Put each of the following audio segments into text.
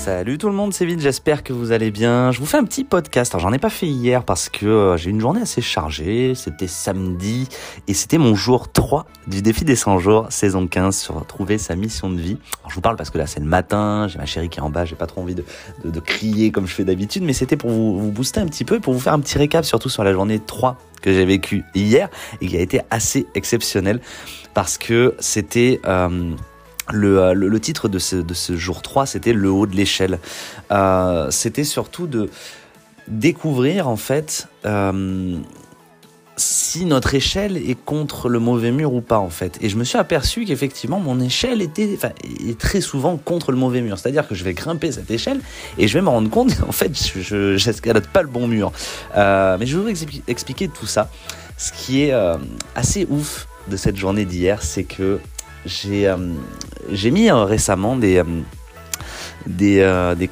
Salut tout le monde, c'est Vite, j'espère que vous allez bien. Je vous fais un petit podcast, alors j'en ai pas fait hier parce que j'ai eu une journée assez chargée, c'était samedi et c'était mon jour 3 du défi des 100 jours, saison 15 sur trouver sa mission de vie. Alors je vous parle parce que là c'est le matin, j'ai ma chérie qui est en bas, j'ai pas trop envie de crier comme je fais d'habitude, mais c'était pour vous booster un petit peu, pour vous faire un petit récap surtout sur la journée 3 que j'ai vécue hier et qui a été assez exceptionnelle parce que c'était... Le titre de ce jour 3, c'était « Le haut de l'échelle ». C'était surtout de découvrir, en fait, si notre échelle est contre le mauvais mur ou pas, en fait. Et je me suis aperçu qu'effectivement, mon échelle est très souvent contre le mauvais mur. C'est-à-dire que je vais grimper cette échelle et je vais me rendre compte, en fait, je n'escalade pas le bon mur. Mais je vais vous expliquer tout ça. Ce qui est assez ouf de cette journée d'hier, c'est que j'ai mis récemment des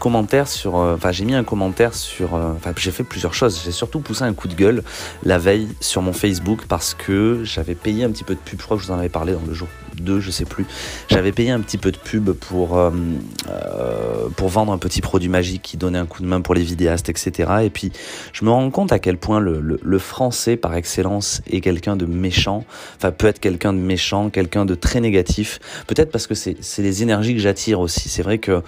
commentaires sur... Enfin, j'ai mis un commentaire sur... Enfin, j'ai fait plusieurs choses. J'ai surtout poussé un coup de gueule la veille sur mon Facebook parce que j'avais payé un petit peu de pub. Je crois que je vous en avais parlé dans le jour 2, je sais plus. J'avais payé un petit peu de pub pour vendre un petit produit magique qui donnait un coup de main pour les vidéastes, etc. Et puis, je me rends compte à quel point le français, par excellence, est quelqu'un de méchant. Enfin, peut être quelqu'un de méchant, quelqu'un de très négatif. Peut-être parce que c'est les énergies que j'attire aussi. C'est vrai que...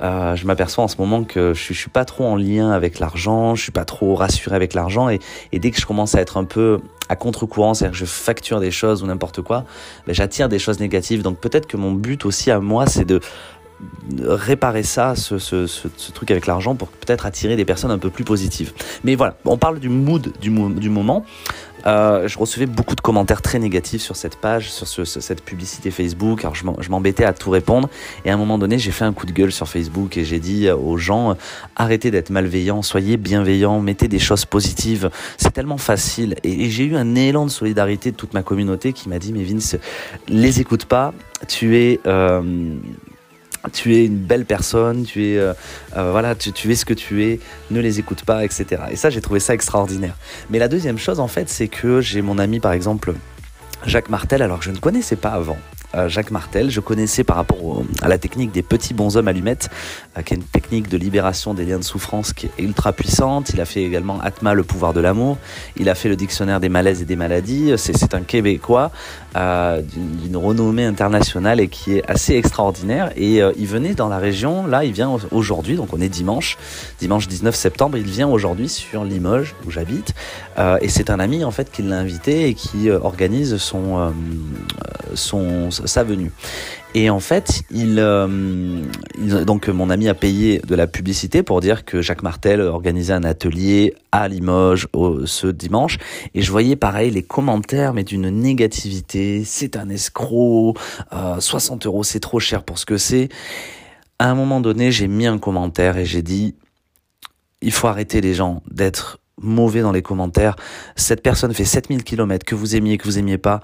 je m'aperçois en ce moment que je suis pas trop en lien avec l'argent, je suis pas trop rassuré avec l'argent et dès que je commence à être un peu à contre-courant, c'est-à-dire que je facture des choses ou n'importe quoi, ben j'attire des choses négatives. Donc peut-être que mon but aussi à moi, c'est de réparer ça, ce truc avec l'argent pour peut-être attirer des personnes un peu plus positives. Mais voilà, on parle du mood du moment. Je recevais beaucoup de commentaires très négatifs sur cette page, sur cette publicité Facebook. Alors je m'embêtais à tout répondre et à un moment donné j'ai fait un coup de gueule sur Facebook et j'ai dit aux gens arrêtez d'être malveillants, soyez bienveillants, mettez des choses positives, c'est tellement facile. Et j'ai eu un élan de solidarité de toute ma communauté qui m'a dit mais Vince, les écoute pas, tu es une belle personne, tu es ce que tu es, ne les écoute pas, etc. Et ça, j'ai trouvé ça extraordinaire. Mais la deuxième chose, en fait, c'est que j'ai mon ami, par exemple, Jacques Martel, alors que je ne connaissais pas avant. Jacques Martel, je connaissais par rapport à la technique des petits bonshommes allumettes, qui est une technique de libération des liens de souffrance qui est ultra puissante. Il a fait également Atma, le pouvoir de l'amour. Il a fait le dictionnaire des malaises et des maladies. C'est un Québécois d'une renommée internationale et qui est assez extraordinaire. Et il venait dans la région, là il vient aujourd'hui, donc on est dimanche 19 septembre, il vient aujourd'hui sur Limoges où j'habite. Et c'est un ami en fait qui l'a invité et qui organise sa venue. Et en fait, donc mon ami a payé de la publicité pour dire que Jacques Martel organisait un atelier à Limoges ce dimanche. Et je voyais pareil les commentaires, mais d'une négativité. C'est un escroc, 60 €, c'est trop cher pour ce que c'est. À un moment donné, j'ai mis un commentaire et j'ai dit, il faut arrêter les gens d'être mauvais dans les commentaires. Cette personne fait 7000 km, que vous aimiez, pas.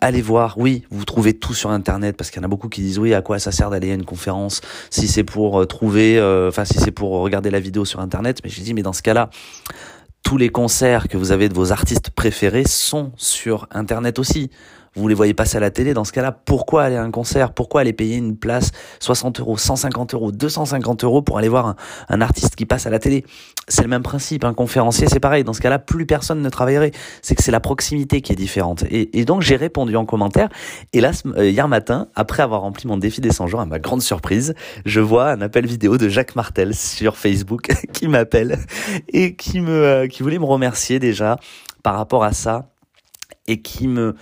Allez voir, oui, vous trouvez tout sur Internet parce qu'il y en a beaucoup qui disent oui, à quoi ça sert d'aller à une conférence si c'est pour trouver, si c'est pour regarder la vidéo sur Internet. Mais j'ai dit, mais dans ce cas-là, tous les concerts que vous avez de vos artistes préférés sont sur Internet aussi. Vous les voyez passer à la télé. Dans ce cas-là, pourquoi aller à un concert? Pourquoi aller payer une place 60 €, 150 €, 250 € pour aller voir un artiste qui passe à la télé? C'est le même principe. Un conférencier, c'est pareil. Dans ce cas-là, plus personne ne travaillerait. C'est que c'est la proximité qui est différente. Et donc, j'ai répondu en commentaire. Et là, hier matin, après avoir rempli mon défi des 100 jours, à ma grande surprise, je vois un appel vidéo de Jacques Martel sur Facebook qui m'appelle et qui voulait me remercier déjà par rapport à ça et qui m'a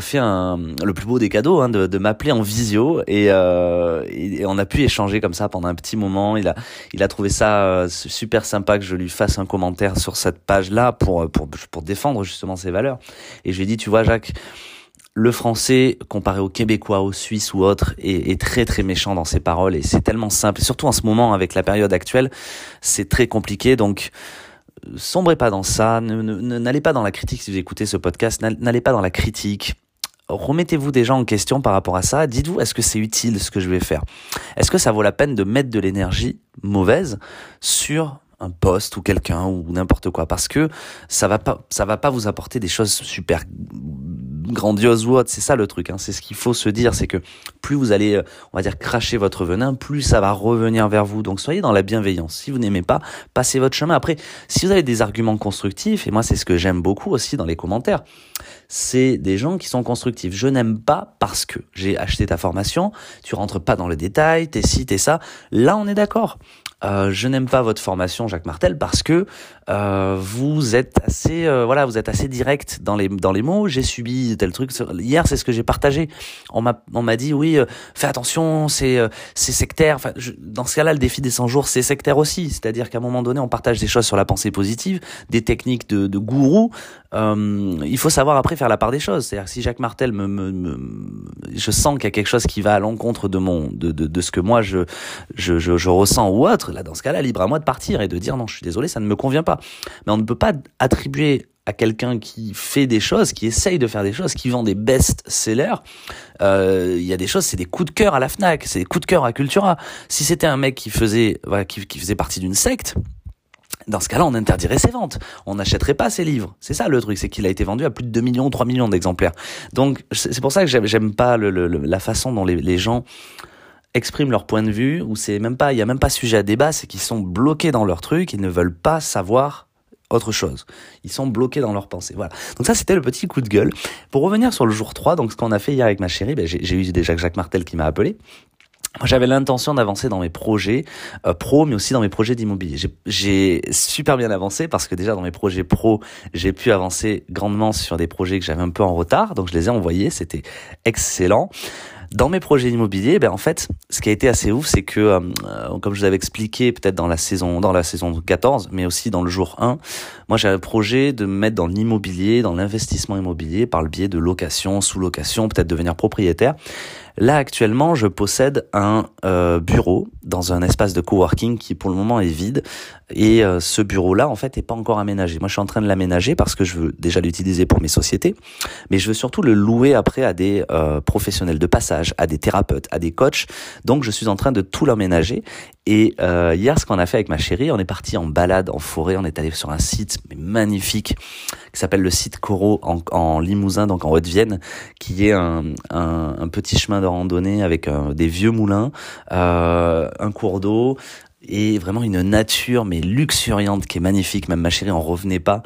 fait le plus beau des cadeaux, hein, de m'appeler en visio et on a pu échanger comme ça pendant un petit moment. Il a trouvé ça super sympa que je lui fasse un commentaire sur cette page-là pour défendre justement ses valeurs. Et je lui ai dit, tu vois Jacques, le français, comparé aux Québécois, aux Suisses ou autres, est très très méchant dans ses paroles et c'est tellement simple. Et surtout en ce moment, avec la période actuelle, c'est très compliqué, donc... sombrez pas dans ça, n'allez pas dans la critique si vous écoutez ce podcast, n'allez pas dans la critique. Remettez-vous déjà en question par rapport à ça. Dites-vous, est-ce que c'est utile ce que je vais faire? Est-ce que ça vaut la peine de mettre de l'énergie mauvaise sur un poste ou quelqu'un ou n'importe quoi? Parce que ça va pas vous apporter des choses super grandiose ou autre, c'est ça le truc, hein. C'est ce qu'il faut se dire, c'est que plus vous allez, on va dire, cracher votre venin, plus ça va revenir vers vous. Donc soyez dans la bienveillance. Si vous n'aimez pas, passez votre chemin. Après, si vous avez des arguments constructifs, et moi c'est ce que j'aime beaucoup aussi dans les commentaires, c'est des gens qui sont constructifs. Je n'aime pas parce que j'ai acheté ta formation, tu rentres pas dans le détail, t'es ci, t'es ça. Là, on est d'accord. Je n'aime pas votre formation, Jacques Martel, parce que vous êtes assez, voilà, vous êtes assez direct dans les mots. J'ai subi tel truc hier, c'est ce que j'ai partagé. On m'a dit oui, fais attention, c'est sectaire. Enfin, dans ce cas-là, le défi des 100 jours, c'est sectaire aussi. C'est-à-dire qu'à un moment donné, on partage des choses sur la pensée positive, des techniques de gourou. Il faut savoir après faire la part des choses. C'est-à-dire que si Jacques Martel je sens qu'il y a quelque chose qui va à l'encontre de ce que moi je ressens ou autre. Là, dans ce cas-là, libre à moi de partir et de dire non, je suis désolé, ça ne me convient pas. Mais on ne peut pas attribuer à quelqu'un qui fait des choses, qui essaye de faire des choses, qui vend des best-sellers. Il y a des choses, c'est des coups de cœur à la Fnac, c'est des coups de cœur à Cultura. Si c'était un mec qui faisait partie d'une secte, dans ce cas-là, on interdirait ses ventes. On n'achèterait pas ses livres. C'est ça le truc, c'est qu'il a été vendu à plus de 2 millions, 3 millions d'exemplaires. Donc, c'est pour ça que j'aime pas la façon dont les gens expriment leur point de vue, où c'est même pas, il y a même pas sujet à débat, c'est qu'ils sont bloqués dans leur truc, ils ne veulent pas savoir autre chose. Ils sont bloqués dans leur pensée. Voilà. Donc ça, c'était le petit coup de gueule. Pour revenir sur le jour 3, donc ce qu'on a fait hier avec ma chérie, ben j'ai eu déjà Jacques Martel qui m'a appelé. Moi, j'avais l'intention d'avancer dans mes projets pro, mais aussi dans mes projets d'immobilier. J'ai super bien avancé parce que déjà dans mes projets pro, j'ai pu avancer grandement sur des projets que j'avais un peu en retard, donc je les ai envoyés, c'était excellent. Dans mes projets immobiliers, ben en fait, ce qui a été assez ouf, c'est que comme je vous avais expliqué peut-être dans la saison 14, mais aussi dans le jour 1, moi j'avais un projet de me mettre dans l'immobilier, dans l'investissement immobilier par le biais de location, sous-location, peut-être devenir propriétaire. Là actuellement, je possède un bureau dans un espace de coworking qui pour le moment est vide et ce bureau-là en fait est pas encore aménagé. Moi, je suis en train de l'aménager parce que je veux déjà l'utiliser pour mes sociétés, mais je veux surtout le louer après à des professionnels de passage, à des thérapeutes, à des coachs. Donc, je suis en train de tout l'aménager. Et hier, ce qu'on a fait avec ma chérie, on est parti en balade, en forêt. On est allé sur un site magnifique qui s'appelle le site Corot en Limousin, donc en Haute-Vienne, qui est un petit chemin de randonnée avec des vieux moulins, un cours d'eau, et vraiment une nature mais luxuriante qui est magnifique, même ma chérie en revenait pas,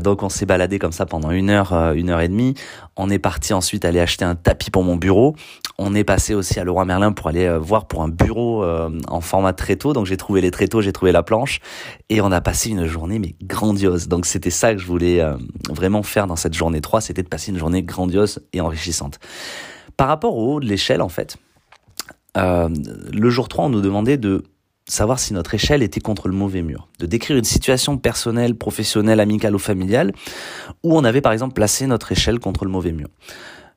donc on s'est baladé comme ça pendant une heure et demie, on est parti ensuite aller acheter un tapis pour mon bureau, on est passé aussi à Leroy Merlin pour aller voir pour un bureau en format tréteau, donc j'ai trouvé les tréteaux, j'ai trouvé la planche, et on a passé une journée mais grandiose, donc c'était ça que je voulais vraiment faire dans cette journée 3, c'était de passer une journée grandiose et enrichissante. Par rapport au haut de l'échelle en fait, le jour 3 on nous demandait de savoir si notre échelle était contre le mauvais mur, de décrire une situation personnelle, professionnelle, amicale ou familiale où on avait par exemple placé notre échelle contre le mauvais mur.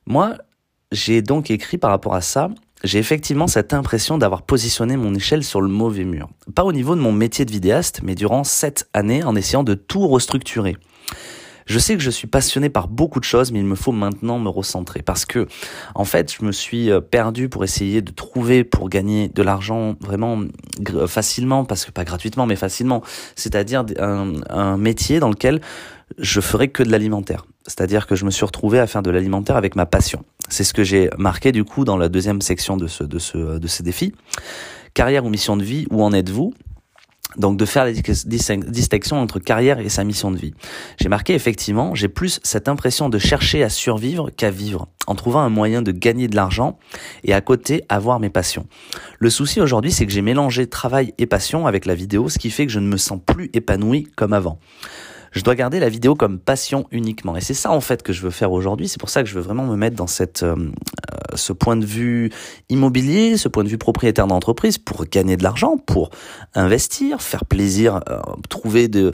Moi, j'ai donc écrit par rapport à ça, j'ai effectivement cette impression d'avoir positionné mon échelle sur le mauvais mur. Pas au niveau de mon métier de vidéaste, mais durant 7 années en essayant de tout restructurer. Je sais que je suis passionné par beaucoup de choses, mais il me faut maintenant me recentrer parce que, en fait, je me suis perdu pour essayer de trouver, pour gagner de l'argent vraiment facilement, parce que pas gratuitement, mais facilement. C'est-à-dire un métier dans lequel je ferais que de l'alimentaire. C'est-à-dire que je me suis retrouvé à faire de l'alimentaire avec ma passion. C'est ce que j'ai marqué, du coup, dans la deuxième section de ce défi. Carrière ou mission de vie, où en êtes-vous ? Donc de faire la distinction entre carrière et sa mission de vie. J'ai marqué effectivement, j'ai plus cette impression de chercher à survivre qu'à vivre, en trouvant un moyen de gagner de l'argent et à côté avoir mes passions. Le souci aujourd'hui, c'est que j'ai mélangé travail et passion avec la vidéo, ce qui fait que je ne me sens plus épanoui comme avant. Je dois garder la vidéo comme passion uniquement. Et c'est ça, en fait, que je veux faire aujourd'hui. C'est pour ça que je veux vraiment me mettre dans ce point de vue immobilier, ce point de vue propriétaire d'entreprise pour gagner de l'argent, pour investir, faire plaisir, trouver de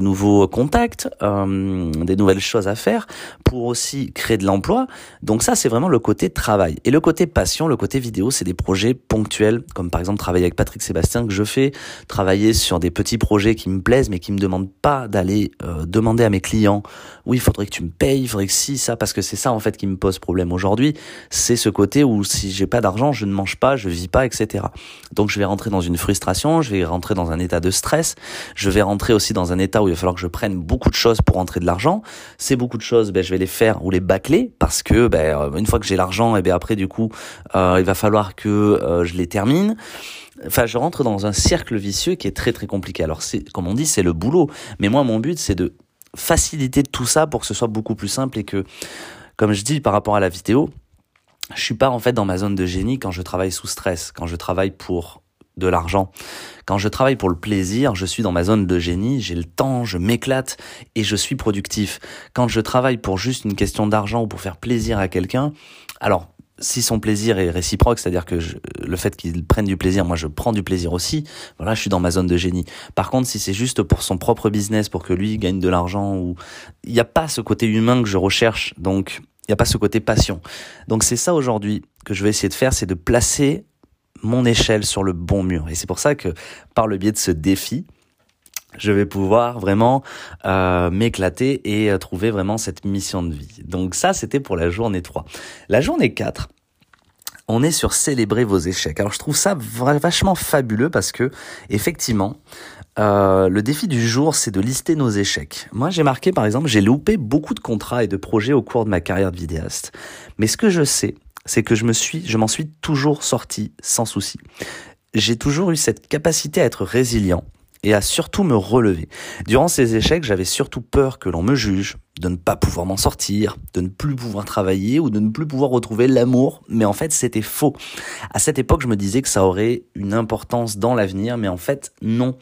nouveaux contacts, des nouvelles choses à faire, pour aussi créer de l'emploi. Donc ça, c'est vraiment le côté travail. Et le côté passion, le côté vidéo, c'est des projets ponctuels, comme par exemple travailler avec Patrick Sébastien que je fais, travailler sur des petits projets qui me plaisent mais qui me demandent pas d'aller demander à mes clients, oui, il faudrait que tu me payes, il faudrait que si, ça, parce que c'est ça en fait qui me pose problème aujourd'hui, c'est ce côté où si j'ai pas d'argent, je ne mange pas, je vis pas, etc. Donc je vais rentrer dans une frustration, je vais rentrer dans un état de stress, je vais rentrer aussi dans un état où il va falloir que je prenne beaucoup de choses pour rentrer de l'argent. Ces beaucoup de choses, ben je vais les faire ou les bâcler parce que ben une fois que j'ai l'argent, et ben après du coup il va falloir que je les termine. Enfin, je rentre dans un cercle vicieux qui est très très compliqué. Alors, c'est comme on dit, c'est le boulot. Mais moi, mon but, c'est de faciliter tout ça pour que ce soit beaucoup plus simple et que, comme je dis par rapport à la vidéo, je suis pas en fait dans ma zone de génie quand je travaille sous stress, quand je travaille pour de l'argent. Quand je travaille pour le plaisir, je suis dans ma zone de génie, j'ai le temps, je m'éclate et je suis productif. Quand je travaille pour juste une question d'argent ou pour faire plaisir à quelqu'un, alors si son plaisir est réciproque, c'est-à-dire que le fait qu'il prenne du plaisir, moi je prends du plaisir aussi, voilà, je suis dans ma zone de génie. Par contre, si c'est juste pour son propre business, pour que lui gagne de l'argent, ou il n'y a pas ce côté humain que je recherche, donc il n'y a pas ce côté passion. Donc c'est ça aujourd'hui que je vais essayer de faire, c'est de placer mon échelle sur le bon mur. Et c'est pour ça que par le biais de ce défi, je vais pouvoir vraiment m'éclater et trouver vraiment cette mission de vie. Donc ça, c'était pour la journée 3. La journée 4, on est sur célébrer vos échecs. Alors je trouve ça vachement fabuleux parce que effectivement, le défi du jour, c'est de lister nos échecs. Moi, j'ai marqué par exemple, j'ai loupé beaucoup de contrats et de projets au cours de ma carrière de vidéaste. Mais ce que je sais, c'est que je m'en suis toujours sorti sans souci. J'ai toujours eu cette capacité à être résilient et à surtout me relever. Durant ces échecs, j'avais surtout peur que l'on me juge, de ne pas pouvoir m'en sortir, de ne plus pouvoir travailler ou de ne plus pouvoir retrouver l'amour. Mais en fait, c'était faux. À cette époque, je me disais que ça aurait une importance dans l'avenir, mais en fait, non.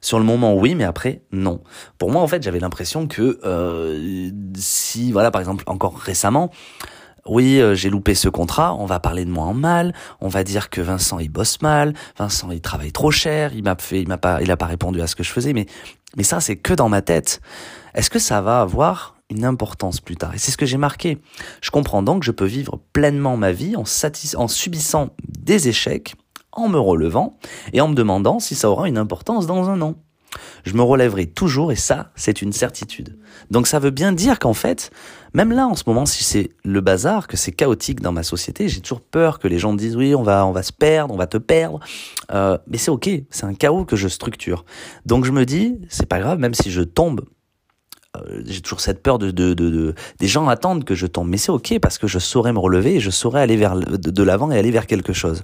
Sur le moment, oui, mais après, non. Pour moi, en fait, j'avais l'impression que si, voilà, par exemple, encore récemment, oui, j'ai loupé ce contrat, on va parler de moi en mal, on va dire que Vincent il bosse mal, Vincent il travaille trop cher, il a pas répondu à ce que je faisais, mais ça c'est que dans ma tête. Est-ce que ça va avoir une importance plus tard? Et c'est ce que j'ai marqué. Je comprends donc que je peux vivre pleinement ma vie en subissant des échecs, en me relevant et en me demandant si ça aura une importance dans un an. Je me relèverai toujours et ça, c'est une certitude. Donc ça veut bien dire qu'en fait, même là en ce moment, si c'est le bazar, que c'est chaotique dans ma société, j'ai toujours peur que les gens me disent oui, on va se perdre, on va te perdre. Mais c'est ok, c'est un chaos que je structure. Donc je me dis, c'est pas grave, même si je tombe, j'ai toujours cette peur des gens attendent que je tombe, mais c'est ok parce que je saurais me relever et je saurais aller vers de l'avant et aller vers quelque chose.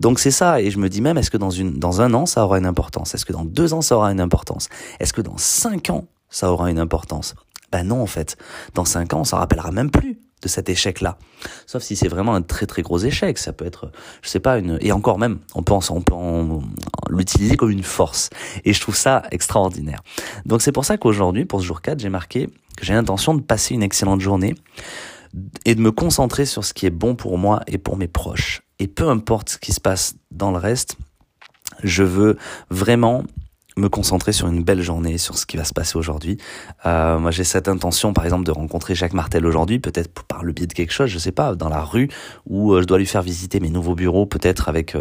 Donc c'est ça, et je me dis même, est-ce que dans un an ça aura une importance? Est-ce que dans 2 ans ça aura une importance? Est-ce que dans 5 ans ça aura une importance? Ben non en fait, dans 5 ans on s'en rappellera même plus de cet échec-là. Sauf si c'est vraiment un très très gros échec, ça peut être, je sais pas, et encore même, on peut l'utiliser comme une force. Et je trouve ça extraordinaire. Donc c'est pour ça qu'aujourd'hui, pour ce jour 4, j'ai marqué que j'ai l'intention de passer une excellente journée et de me concentrer sur ce qui est bon pour moi et pour mes proches. Et peu importe ce qui se passe dans le reste, je veux vraiment me concentrer sur une belle journée, sur ce qui va se passer aujourd'hui. Moi, j'ai cette intention, par exemple, de rencontrer Jacques Martel aujourd'hui, peut-être par le biais de quelque chose, je sais pas, dans la rue, où je dois lui faire visiter mes nouveaux bureaux, peut-être avec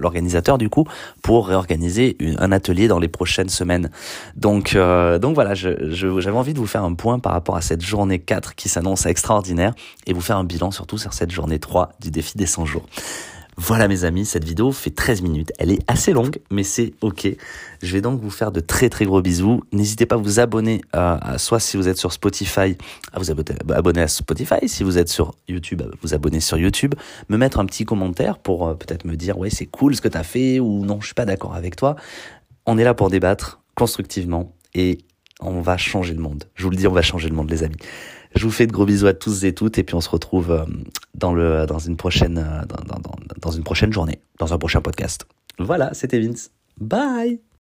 l'organisateur, du coup, pour réorganiser un atelier dans les prochaines semaines. Donc voilà, j'avais envie de vous faire un point par rapport à cette journée 4 qui s'annonce extraordinaire et vous faire un bilan surtout sur cette journée 3 du défi des 100 jours. Voilà mes amis, cette vidéo fait 13 minutes, elle est assez longue, mais c'est ok. Je vais donc vous faire de très très gros bisous. N'hésitez pas à vous abonner, soit si vous êtes sur Spotify, à vous abonner à Spotify, si vous êtes sur YouTube, à vous abonner sur YouTube, me mettre un petit commentaire pour peut-être me dire « ouais c'est cool ce que t'as fait » ou « non je suis pas d'accord avec toi ». On est là pour débattre constructivement et on va changer le monde. Je vous le dis, on va changer le monde les amis. Je vous fais de gros bisous à tous et toutes et puis on se retrouve dans une prochaine journée, dans un prochain podcast. Voilà, c'était Vince. Bye!